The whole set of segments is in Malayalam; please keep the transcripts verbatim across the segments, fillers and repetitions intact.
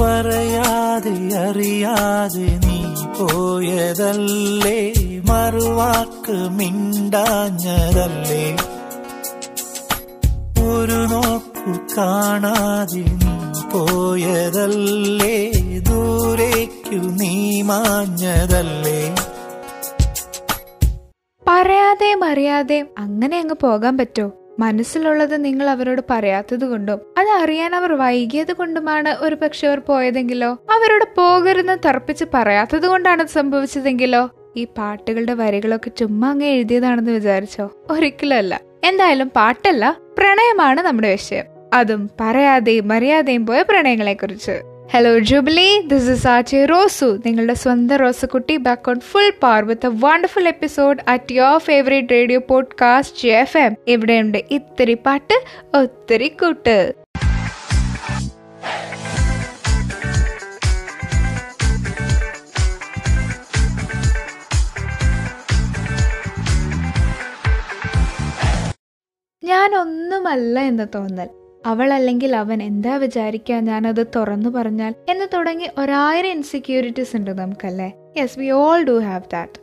പറയാതെ അറിയാതെ നീ പോയതല്ലേ, മറുവാക്ക് മിണ്ടാഞ്ഞതല്ലേ, ഒരു നോക്കു കാണാതെ നീ പോയതല്ലേ, ദൂരേക്കു നീ മാഞ്ഞതല്ലേ. പറയാതെയും അറിയാതെയും അങ്ങനെ അങ്ങ് പോകാൻ പറ്റോ? മനസ്സിലുള്ളത് നിങ്ങൾ അവരോട് പറയാത്തത് കൊണ്ടും അത് അറിയാൻ അവർ വൈകിയത് കൊണ്ടുമാണ് ഒരു പക്ഷെ അവർ പോയതെങ്കിലോ, അവരോട് പോകരുതെന്ന് തർപ്പിച്ച് പറയാത്തത് കൊണ്ടാണ് സംഭവിച്ചതെങ്കിലോ, ഈ പാട്ടുകളുടെ വരികളൊക്കെ ചുമ്മാ അങ്ങ് എഴുതിയതാണെന്ന് വിചാരിച്ചോ? ഒരിക്കലല്ല. എന്തായാലും പാട്ടല്ല, പ്രണയമാണ് നമ്മുടെ വിഷയം, അതും പറയാതെയും മറിയാതെയും പോയ പ്രണയങ്ങളെ കുറിച്ച്. Hello Jubilee, this is Ajay Rosu, നിങ്ങളുടെ സ്വന്തം റോസുകുട്ടി, back on full power with a wonderful episode at your favourite radio podcast J F M. ഇവിടെയുണ്ട് ഇത്തിരി പാട്ട് ഒത്തിരി കൂട്ട്. ഞാനൊന്നുമല്ല എന്ന് തോന്നൽ, അവൾ അല്ലെങ്കിൽ അവൻ എന്താ വിചാരിക്കാൻ ഞാനത് തുറന്നു പറഞ്ഞാൽ എന്ന് തുടങ്ങി ഒരായിരം ഇൻസെക്യൂരിറ്റീസ് ഉണ്ട് നമുക്കല്ലേ. Yes, we all do have that.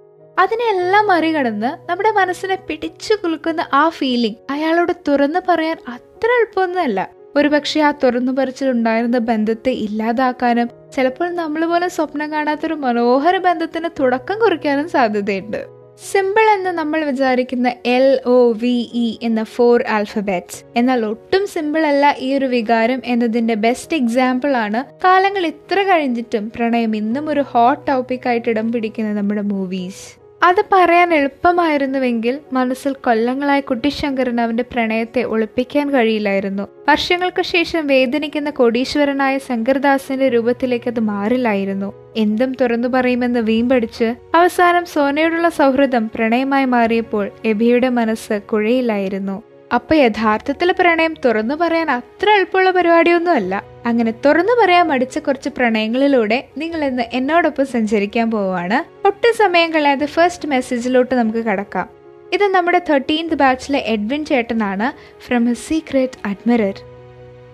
അതിനെല്ലാം മറികടന്ന് നമ്മുടെ മനസ്സിനെ പിടിച്ചു കുലുക്കുന്ന ആ ഫീലിംഗ് അയാളോട് തുറന്നു പറയാൻ അത്ര എളുപ്പമൊന്നുമല്ല. ഒരു പക്ഷെ ആ തുറന്നു പറിച്ചിലുണ്ടായിരുന്ന ബന്ധത്തെ ഇല്ലാതാക്കാനും ചിലപ്പോൾ നമ്മൾ പോലും സ്വപ്നം കാണാത്തൊരു മനോഹര ബന്ധത്തിന് തുടക്കം കുറിക്കാനും സാധ്യതയുണ്ട്. സിമ്പിൾ എന്ന് നമ്മൾ വിചാരിക്കുന്ന എൽ ഒ വി ഇ എന്ന ഫോർ ആൽഫബറ്റ്സ്, എന്നാൽ ഒട്ടും സിമ്പിൾ അല്ല ഈ ഒരു വികാരം എന്നതിന്റെ ബെസ്റ്റ് എക്സാമ്പിൾ ആണ് കാലങ്ങൾ ഇത്ര കഴിഞ്ഞിട്ടും പ്രണയം ഇന്നും ഒരു ഹോട്ട് ടോപ്പിക് ആയിട്ട് ഇടം പിടിക്കുന്ന നമ്മുടെ മൂവീസ്. അത് പറയാൻ എളുപ്പമായിരുന്നുവെങ്കിൽ മനസ്സിൽ കൊല്ലങ്ങളായി കുട്ടിശങ്കരൻ അവന്റെ പ്രണയത്തെ ഒളിപ്പിക്കാൻ കഴിയില്ലായിരുന്നു. വർഷങ്ങൾക്ക് ശേഷം വേദനിക്കുന്ന കോടീശ്വരനായ ശങ്കർദാസിന്റെ രൂപത്തിലേക്ക് അത് മാറില്ലായിരുന്നു. എന്തും തുറന്നു പറയുമെന്ന് വീമ്പടിച്ച് അവസാനം സോനയോടുള്ള സൗഹൃദം പ്രണയമായി മാറിയപ്പോൾ എബിയുടെ മനസ്സ് കുഴയിലായിരുന്നു. അപ്പൊ യഥാർത്ഥത്തിൽ പ്രണയം തുറന്നു പറയാൻ അത്ര എളുപ്പമുള്ള പരിപാടിയൊന്നുമല്ല. അങ്ങനെ തുറന്നു പറയാൻ മടിച്ച കുറച്ച് പ്രണയങ്ങളിലൂടെ നിങ്ങൾ ഇന്ന് എന്നോടൊപ്പം സഞ്ചരിക്കാൻ പോവാണ്. ഒട്ടും സമയം കളയാതെ ഫസ്റ്റ് മെസ്സേജിലോട്ട് നമുക്ക് കടക്കാം. ഇത് നമ്മുടെ തേർട്ടീൻത് ബാച്ചിലെ എഡ്വിൻ ചേട്ടനാണ്, from his secret admirer.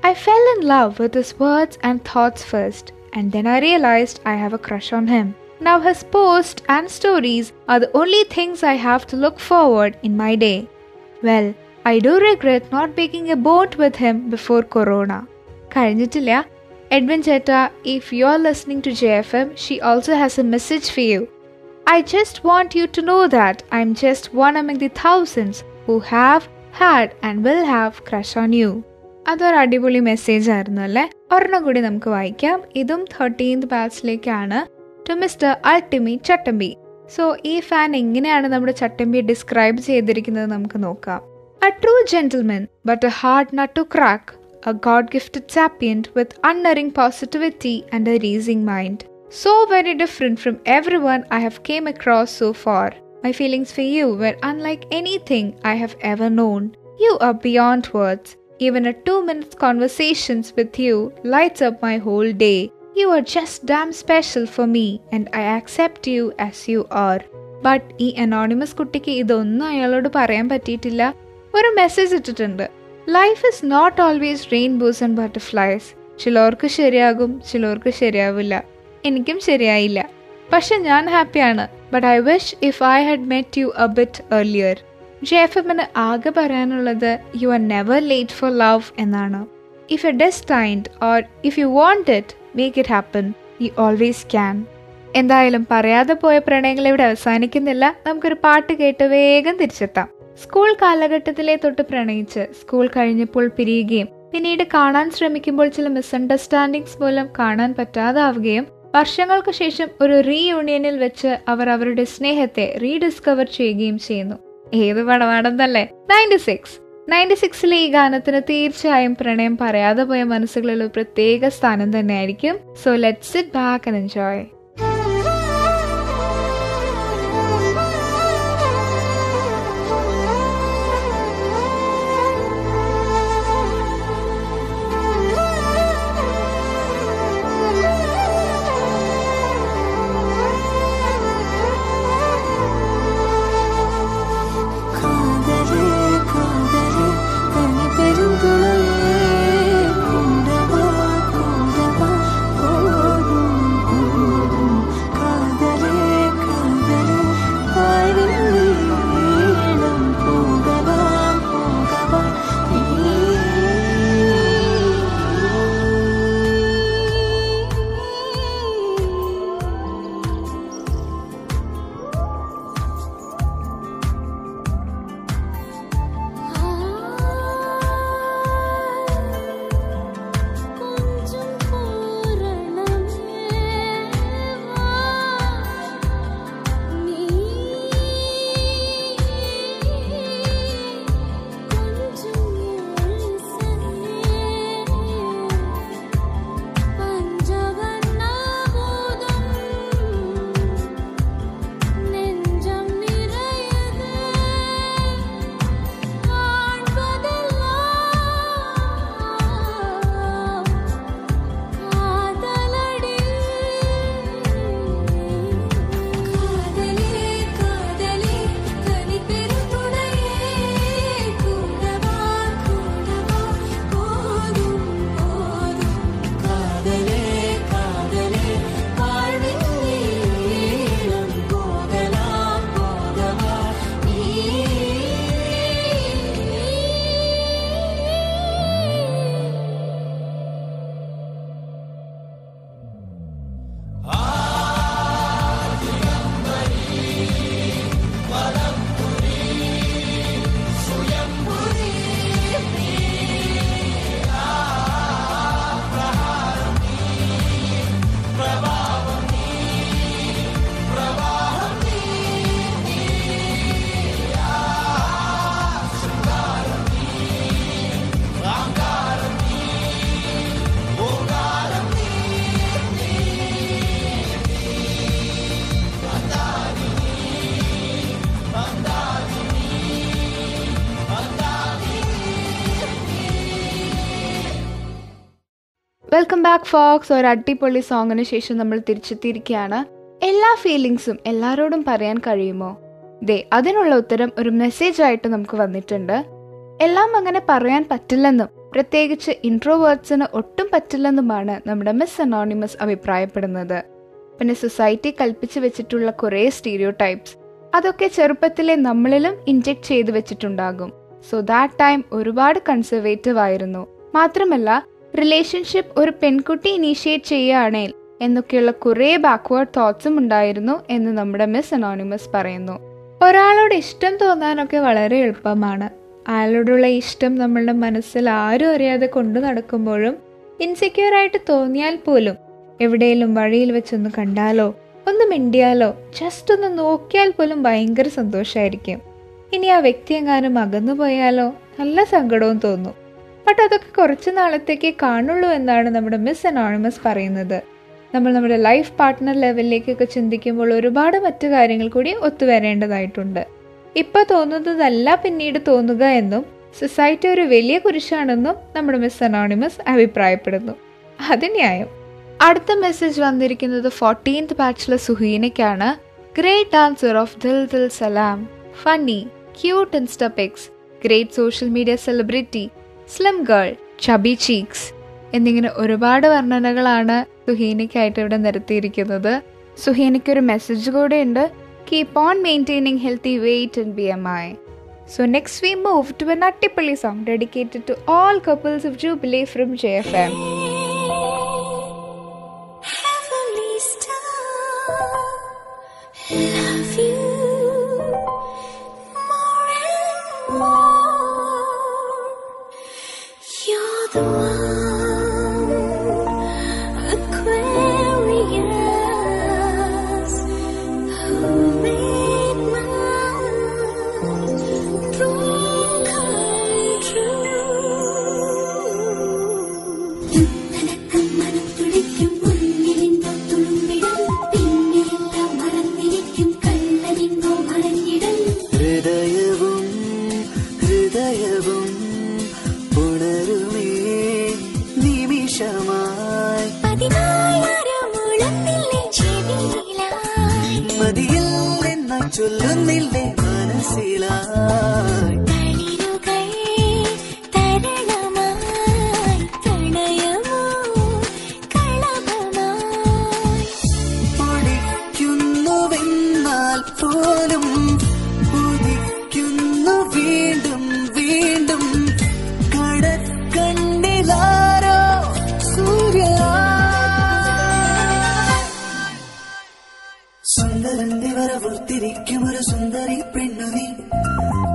I fell in love with his words and thoughts first, and then I realized I have a crush on him. Now his posts and stories are the only things I have to look forward in my day. Well, I do regret not making a boat with him before corona. Karanjitilla Edwin Chetta, if you are listening to J F M, she also has a message for you. I just want you to know that I am just one among the thousands who have had and will have crush on you. അതൊരു അടിപൊളി മെസ്സേജ് ആയിരുന്നു അല്ലേ. ഒരെണ്ണം കൂടി നമുക്ക് വായിക്കാം. ഇതും തേർട്ടീൻത് ബാച്ചിലേക്കാണ്, ടു മിസ്റ്റർ അൾട്ടിമി ചട്ടമ്പി. സോ ഈ ഫാൻ എങ്ങനെയാണ് നമ്മുടെ ചട്ടമ്പിയെ ഡിസ്ക്രൈബ് ചെയ്തിരിക്കുന്നത് നമുക്ക് നോക്കാം. A true gentleman but a hard nut to crack, a god gifted champion with unerring positivity and a റീസിംഗ് mind. So very different from every one I have came across so far. My feelings for you were unlike anything I have ever known. You are beyond words. Even a two minute conversations with you lights up my whole day. You are just damn special for me and I accept you as you are. But ഈ anonymous കുട്ടിക്ക് ഇതൊന്നും അയാളോട് പറയാൻ പറ്റിയിട്ടില്ല. ഒരു മെസ്സേജ് ഇട്ടിട്ടുണ്ട്. Life is not always rainbows and butterflies. ചിലർക്ക് ശരിയാകും, ചിലർക്ക് ശരിയാവില്ല. എനിക്കും ശരിയായില്ല. പക്ഷെ ഞാൻ ഹാപ്പിയാണ്. But I wish if I had met you a bit earlier. J F എമ്മിന് ആകെ പറയാനുള്ളത് you are never late for love എന്നാണ്. If you destined or if you want it, make it happen, you always can. എന്തായാലും പറയാതെ പോയ പ്രണയങ്ങൾ ഇവിടെ അവസാനിക്കുന്നില്ല. നമുക്കൊരു പാട്ട് കേട്ട് വേഗം തിരിച്ചെത്താം. സ്കൂൾ കാലഘട്ടത്തിലെ തൊട്ട് പ്രണയിച്ച് സ്കൂൾ കഴിഞ്ഞപ്പോൾ പിരിയുകയും പിന്നീട് കാണാൻ ശ്രമിക്കുമ്പോൾ ചില മിസ്അണ്ടർസ്റ്റാൻഡിങ്സ് മൂലം കാണാൻ പറ്റാതാവുകയും വർഷങ്ങൾക്ക് ശേഷം ഒരു റീയൂണിയനിൽ വെച്ച് അവർ അവരുടെ സ്നേഹത്തെ റീഡിസ്കവർ ചെയ്യുകയും ചെയ്യുന്നു. ഏത് പടമാണെന്നല്ലേ. നയൻറ്റി സിക്സ് നയൻറ്റി സിക്സിലെ ഈ ഗാനത്തിന് തീർച്ചയായും പ്രണയം പറയാതെ പോയ മനസ്സുകളിൽ ഒരു പ്രത്യേക സ്ഥാനം തന്നെയായിരിക്കും. So let's sit back and enjoy. Oh welcome back folks. ഒരു അടിപൊളി സോങ്ങിന് ശേഷം നമ്മൾ തിരിച്ചെത്തിയിരിക്കുകയാണ്. എല്ലാ ഫീലിങ്സും എല്ലാവരോടും പറയാൻ കഴിയുമോ? ദേ, അതിനുള്ള ഉത്തരം ഒരു മെസ്സേജ് ആയിട്ട് നമുക്ക് വന്നിട്ടുണ്ട്. എല്ലാം അങ്ങനെ പറയാൻ പറ്റില്ലെന്നും പ്രത്യേകിച്ച് ഇൻട്രോവേർട്സിന് ഒട്ടും പറ്റില്ലെന്നുമാണ് നമ്മുടെ മിസ് അനോണിമസ് അഭിപ്രായപ്പെടുന്നത്. പിന്നെ സൊസൈറ്റി കൽപ്പിച്ചു വെച്ചിട്ടുള്ള കുറേ സ്റ്റീരിയോ ടൈപ്സ് അതൊക്കെ ചെറുപ്പത്തിലെ നമ്മളിലും ഇൻജെക്ട് ചെയ്ത് വെച്ചിട്ടുണ്ടാകും. സോ ദാറ്റ് ടൈം ഒരുപാട് കൺസർവേറ്റീവ് ആയിരുന്നു. മാത്രമല്ല റിലേഷൻഷിപ്പ് ഒരു പെൺകുട്ടി ഇനീഷ്യേറ്റ് ചെയ്യുകയാണേൽ എന്നൊക്കെയുള്ള കുറേ ബാക്ക്വേർഡ് തോട്ട്സും ഉണ്ടായിരുന്നു എന്ന് നമ്മുടെ മിസ് അനോണിമസ് പറയുന്നു. ഒരാളോട് ഇഷ്ടം തോന്നാനൊക്കെ വളരെ എളുപ്പമാണ്. അയാളോടുള്ള ഇഷ്ടം നമ്മളുടെ മനസ്സിൽ ആരും അറിയാതെ കൊണ്ടു നടക്കുമ്പോഴും ഇൻസെക്യൂർ ആയിട്ട് തോന്നിയാൽ പോലും എവിടെയെങ്കിലും വഴിയിൽ വെച്ചൊന്ന് കണ്ടാലോ, ഒന്ന് മിണ്ടിയാലോ, ജസ്റ്റ് ഒന്ന് നോക്കിയാൽ പോലും ഭയങ്കര സന്തോഷമായിരിക്കും. ഇനി ആ വ്യക്തി എങ്ങാനും അകന്നു പോയാലോ നല്ല സങ്കടവും തോന്നും. ബട്ട് അതൊക്കെ കുറച്ച് നാളത്തേക്ക് കാണുള്ളൂ എന്നാണ് നമ്മുടെ മിസ് അനോണിമസ് പറയുന്നത്. നമ്മൾ നമ്മുടെ ലൈഫ് പാർട്ട്ണർ ലെവലിലേക്കൊക്കെ ചിന്തിക്കുമ്പോൾ ഒരുപാട് മറ്റു കാര്യങ്ങൾ കൂടി ഒത്തുവരേണ്ടതായിട്ടുണ്ട്. ഇപ്പോൾ തോന്നുന്നതല്ല പിന്നീട് തോന്നുക എന്നും സൊസൈറ്റി ഒരു വലിയ കുരിശാണെന്നും നമ്മുടെ മിസ് അനോണിമസ് അഭിപ്രായപ്പെടുന്നു. അത് ന്യായം. അടുത്ത മെസ്സേജ് വന്നിരിക്കുന്നത് ഫോർട്ടീൻത് ബാച്ചിലെ സുഹീനയ്ക്കാണ്. Great dancer of Dil Dil Salam, funny, cute insta pics, great social media celebrity, slim girl, chubby cheeks എന്നിങ്ങനെ ഒരുപാട് വർണ്ണനകളാണ് സുഹീനയ്ക്കായിട്ട് ഇവിടെ നിരത്തിയിരിക്കുന്നത്. സുഹീനയ്ക്കൊരു മെസ്സേജ് കൂടെ ഉണ്ട്. Keep on maintaining healthy weight and B M I. So next we move to an അടിപൊളി song dedicated to all couples of Jubilee from J F M. Love you more and more. You're the one, Aquarius, who made my dream come true. Nanakam manam tulikkum unnilindho thulumbidam. ചൊല്ലുന്നില്ലേ മനസ്സിലായി പൊടിക്കുന്നുവെന്നാൽ പോലും പൊതിക്കുന്നു വീണ്ടും വീണ്ടും കടക്കണ്ണിലാരോ സൂര്യ സുന്ദരന്റെ വരവ് ും ഒരു സുന്ദരി പെണ്ണു നീ,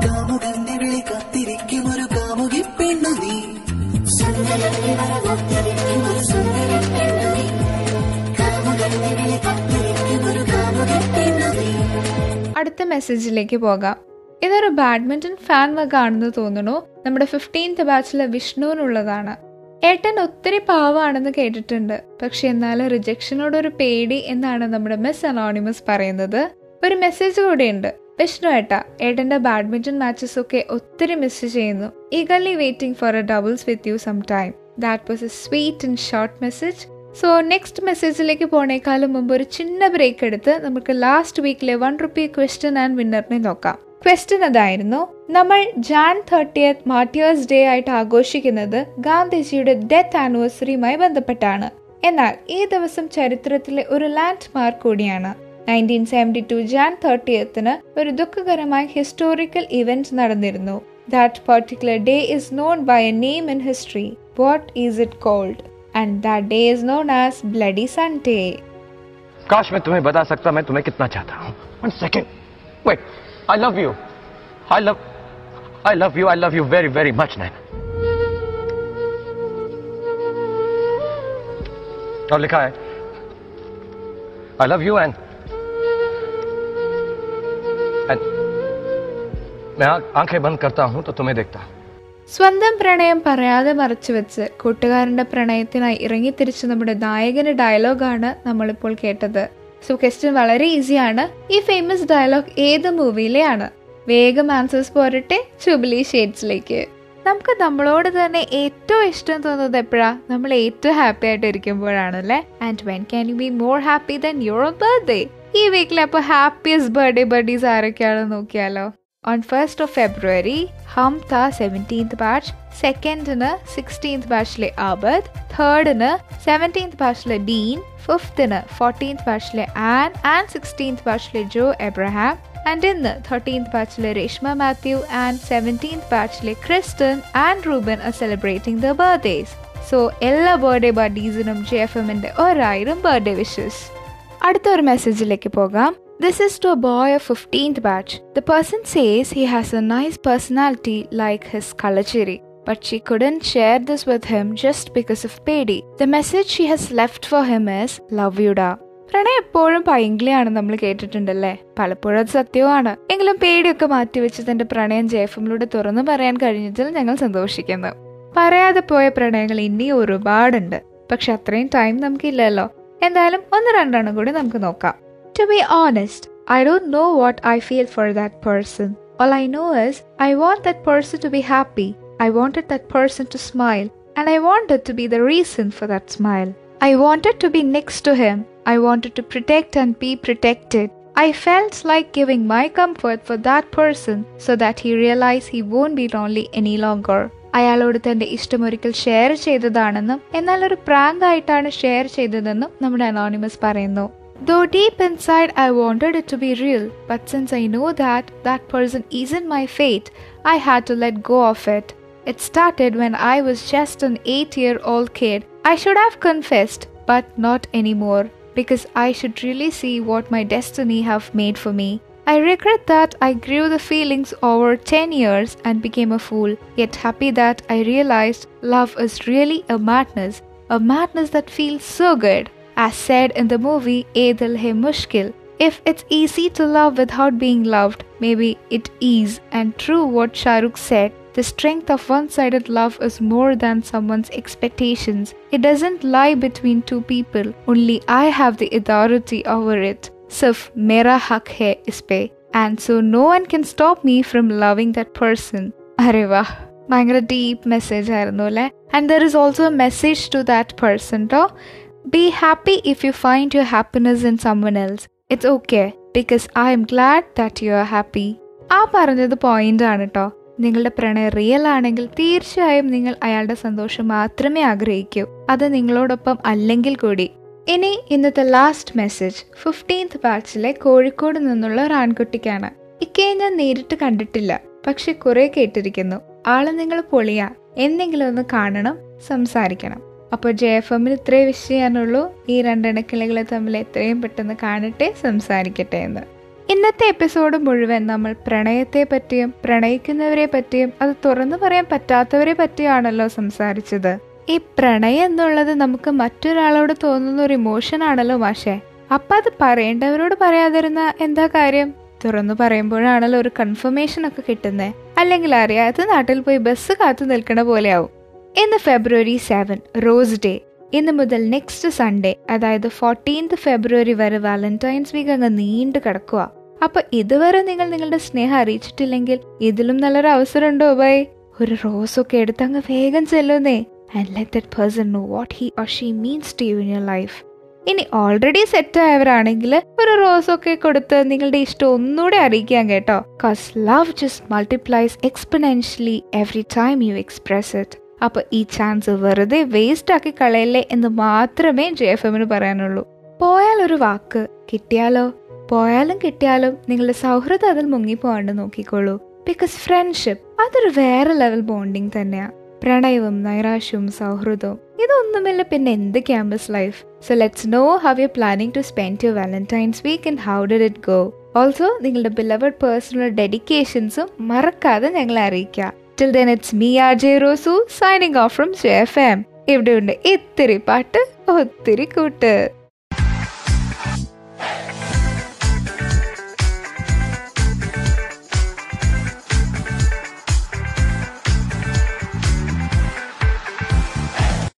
കാമുകന്റെ വിളി കാത്തിരിക്കും ഒരു കാമുകി പെണ്ണു നീ, കാമുകന്റെ വിളി കാത്തിരിക്കും ഒരു കാമുകി പെണ്ണു നീ. അടുത്ത മെസ്സേജിലേക്ക് പോകാം. ഇതൊരു ബാഡ്മിന്റൺ ഫാൻ വക ആണെന്ന് തോന്നുന്നു. നമ്മുടെ ഫിഫ്റ്റീൻത് ബാച്ചിലെ വിഷ്ണുവിനുള്ളതാണ്. ഏട്ടൻ ഒത്തിരി പാവമാണെന്ന് കേട്ടിട്ടുണ്ട്, പക്ഷെ എന്നാലും റിജക്ഷനോടൊരു പേടി എന്നാണ് നമ്മുടെ മിസ് അനോണിമസ് പറയുന്നത്. ഒരു മെസ്സേജ് കൂടെയുണ്ട്. വിഷ്ണു ഏട്ടാ, ഏട്ടൻ്റെ ബാഡ്മിന്റൺ മാച്ചസ് ഒക്കെ ഒത്തിരി മിസ് ചെയ്യുന്നു. Eagerly waiting for a doubles with you some time. That was a sweet and short message. So next മെസ്സേജിലേക്ക് പോണേക്കാളും മുമ്പ് ഒരു ചിന്ന ബ്രേക്ക് എടുത്ത് നമുക്ക് ലാസ്റ്റ് വീക്കിലെ വൺ റുപ്പി ക്വസ്റ്റ്യൻ ആൻഡ് വിന്നറിനെ നോക്കാം. ക്വസ്റ്റ്യൻ അതായിരുന്നു, നമ്മൾ ജാൻ തേർട്ടിയത്ത് മാർട്ടിയേഴ്സ് ഡേ ആയിട്ട് ആഘോഷിക്കുന്നത് ഗാന്ധിജിയുടെ ഡെത്ത് ആനിവേഴ്സറിയുമായി ബന്ധപ്പെട്ടാണ്. എന്നാൽ ഈ ദിവസം ചരിത്രത്തിലെ ഒരു ലാൻഡ് മാർക്ക് കൂടിയാണ്. നയൻറ്റീൻ സെവൻറ്റി ടു ജാൻ തേർട്ടിയത്തിന് ഒരു ദുഃഖകരമായ ഹിസ്റ്റോറിക്കൽ ഇവന്റ് നടന്നിരുന്നു. That particular day is known by a name in history. What is it called? And that day is known as bloody Sunday. കാശ് मैं तुम्हें बता सकता मैं तुम्हें कितना चाहता हूं. One second. Wait. I love you. I love I love you. I love you very very much, Naina. और लिखा है I love you and സ്വന്തം പ്രണയം പറയാതെ മറച്ചുവെച്ച് കൂട്ടുകാരന്റെ പ്രണയത്തിനായി ഇറങ്ങിത്തിരിച്ച് നമ്മുടെ നായകന്റെ ഡയലോഗാണ് നമ്മളിപ്പോൾ കേട്ടത്. സോ ക്വസ്റ്റ്യൻ വളരെ ഈസിയാണ്. ഈ ഫേമസ് ഡയലോഗ് ഏത് മൂവിയിലെയാണ്? വേഗം ആൻസേഴ്സ് പോരട്ടെ ജൂബിലി ഷേഡ്സിലേക്ക്. നമുക്ക് നമ്മളോട് തന്നെ ഏറ്റവും ഇഷ്ടം തോന്നുന്നത് എപ്പോഴാണ്? നമ്മൾ ഏറ്റവും ഹാപ്പി ആയിട്ടിരിക്കുമ്പോഴാണല്ലേ. And when can you be more happy than your birthday? ഈ വീക്കിലെ അപ്പോൾ ഹാപ്പിയസ്റ്റ് ബർത്ത്ഡേ ബഡീസ് ആരൊക്കെയാണെന്ന് നോക്കിയാലോ? On first of February, hum tha seventeenth batch, second na sixteenth batch le Abad, third na seventeenth batch le Dean, fifth na fourteenth batch le Ann and sixteenth batch le Joe Abraham, and in the thirteenth batch le Reshma Matthew and seventeenth batch le Kristen and Ruben are celebrating their birthdays. So ella birthday buddies inum J F M inde orayiram birthday wishes. Adutha or message like pogam. This is to a boy of fifteenth batch. The person says he has a nice personality like his Kalachiri, but she couldn't share this with him just because of payday. The message she has left for him is love you da. പ്രണയം എപ്പോഴും പൈങ്കിളിയാണ് നമ്മൾ കേട്ടിട്ടുണ്ടല്ലേ. പലപ്പോഴും അത് സത്യവുമാണ്. എങ്കിലും പേടിയൊക്കെ മാറ്റിവെച്ച് തന്റെ പ്രണയം ജെഎഫ്എമ്മിലൂടെ തുറന്നു പറയാൻ കഴിഞ്ഞതിൽ ഞങ്ങൾ സന്തോഷിക്കുന്നു. പറയാതെ പോയ പ്രണയങ്ങൾ ഇനിയും ഒരുപാടുണ്ട്, പക്ഷെ അത്രയും ടൈം നമുക്കില്ലല്ലോ. എന്തായാലും ഒന്ന് രണ്ടെണ്ണം കൂടി നമുക്ക് നോക്കാം. To be honest, I don't know what I feel for that person. All I know is I want that person to be happy. I wanted that person to smile, and I wanted to be the reason for that smile. I wanted to be next to him. I wanted to protect and be protected. I felt like giving my comfort for that person so that he realized he won't be lonely any longer. അയാളോട് തന്റെ ഇഷ്ടമൊരിക്കൽ ഷെയർ ചെയ്തതാണെന്നും എന്നാൽ ഒരു പ്രാങ്ക് ആയിട്ടാണ് ഷെയർ ചെയ്തതെന്നും നമ്മുടെ അനോണിമസ് പറയുന്നു. Though deep inside I wanted it to be real, but since I know that that person isn't my fate, I had to let go of it. It started when I was just an eight-year-old kid. I should have confessed, but not anymore, because I should really see what my destiny have made for me. I regret that I grew the feelings over ten years and became a fool, yet happy that I realized love is really a madness, a madness that feels so good. As said in the movie Adle Hai Mushkil, if it's easy to love without being loved, maybe it is. And true what Shahrukh said, the strength of one-sided love is more than someone's expectations. It doesn't lie between two people. Only I have the authority over it. Sirf mera haq hai is pe. And so no one can stop me from loving that person. Arey wah. Bhayangara deep message aayirunnu le. And there is also a message to that person to. Be happy if you find your happiness in someone else. It's okay because I am glad that you are happy. ആ പറഞ്ഞത് പോയിന്റ് ആണ് കേട്ടോ. നിങ്ങളുടെ പ്രണയം റിയൽ ആണെങ്കിൽ തീർച്ചയായും നിങ്ങൾ അയാളുടെ സന്തോഷം മാത്രമേ ആഗ്രഹിക്കൂ, അത് നിങ്ങളോടൊപ്പം അല്ലെങ്കിൽ കൂടി. ഇനി ഇന്നത്തെ ലാസ്റ്റ് മെസ്സേജ് ഫിഫ്റ്റീൻത് ബാച്ചിലെ കോഴിക്കോട് നിന്നുള്ള ഒരു ആൺകുട്ടിക്കാണ്. ഇക്കയെ ഞാൻ നേരിട്ട് കണ്ടിട്ടില്ല, പക്ഷെ കുറെ കേട്ടിരിക്കുന്നു. ആളെ നിങ്ങൾ പൊളിയാ, എന്തെങ്കിലും ഒന്ന് കാണണം, സംസാരിക്കണം. അപ്പോൾ ജെ എഫ് എമ്മിൽ ഇത്രേ വിഷ് ചെയ്യാനുള്ളൂ, ഈ രണ്ടിണക്കിളികളെ തമ്മിൽ എത്രയും പെട്ടെന്ന് കാണട്ടെ, സംസാരിക്കട്ടെ എന്ന്. ഇന്നത്തെ എപ്പിസോഡ് മുഴുവൻ നമ്മൾ പ്രണയത്തെ പറ്റിയും പ്രണയിക്കുന്നവരെ പറ്റിയും അത് തുറന്നു പറയാൻ പറ്റാത്തവരെ പറ്റിയാണല്ലോ സംസാരിച്ചത്. ഈ പ്രണയം എന്നുള്ളത് നമുക്ക് മറ്റൊരാളോട് തോന്നുന്ന ഒരു ഇമോഷൻ ആണല്ലോ മാഷേ. അപ്പം അത് പറയേണ്ടവരോട് പറയാതിരുന്ന എന്താ കാര്യം? തുറന്നു പറയുമ്പോഴാണല്ലോ ഒരു കൺഫർമേഷൻ ഒക്കെ കിട്ടുന്നത്, അല്ലെങ്കിൽ അറിയാത്ത നാട്ടിൽ പോയി ബസ് കാത്തു നിൽക്കണ പോലെ ആവും. ഇന്ന് ഫെബ്രുവരി സെവൻ, റോസ് ഡേ. ഇന്ന് മുതൽ നെക്സ്റ്റ് സൺഡേ, അതായത് ഫോർട്ടീൻത് ഫെബ്രുവരി വരെ വാലന്റൈൻസ് വീക്ക് അങ്ങ് നീണ്ടു കിടക്കുക. അപ്പൊ ഇതുവരെ നിങ്ങൾ നിങ്ങളുടെ സ്നേഹം അറിയിച്ചിട്ടില്ലെങ്കിൽ ഇതിലും നല്ലൊരു അവസരം ഉണ്ടോ ബൈ? ഒരു റോസൊക്കെ എടുത്ത് അങ്ങ് വേഗം ചെല്ലുന്നേ. And let that person know what he or she means to you in your life. ഇനി ഓൾറെഡി സെറ്റ് ആയവരാണെങ്കിൽ ഒരു റോസൊക്കെ കൊടുത്ത് നിങ്ങളുടെ ഇഷ്ടം ഒന്നുകൂടെ അറിയിക്കാം കേട്ടോ. Cause love just multiplies exponentially every time you express it. അപ്പോൾ ഈ ചാൻസ് വെറുതെ വേസ്റ്റ് ആക്കി കളയല്ലേ എന്ന് മാത്രമേ ജെ എഫ് എമ്മിന് പറയാനുള്ളൂ. പോയാൽ ഒരു വാക്ക് കിട്ടിയാലോ? പോയാലും കിട്ടിയാലും നിങ്ങളുടെ സൗഹൃദം അതിൽ മുങ്ങിപ്പോകാണ്ട് നോക്കിക്കോളൂ. ബിക്കോസ് ഫ്രണ്ട്ഷിപ്പ് അതൊരു വേറെ ലെവൽ ബോണ്ടിങ് തന്നെയാണ്. പ്രണയവും നൈരാശ്യവും സൗഹൃദവും ഇതൊന്നുമില്ല പിന്നെ എന്ത് campus life. So let's know how you planning to spend your Valentine's week and how did it go. Also നിങ്ങളുടെ ബിലവഡ് പേഴ്സണൽ ഡെഡിക്കേഷൻസും മറക്കാതെ ഞങ്ങളെ അറിയിക്കുക. Till then, it's me, Ajay Rosu, signing off from J F M. If you want to eat tiri paattu, oh tiri kootu.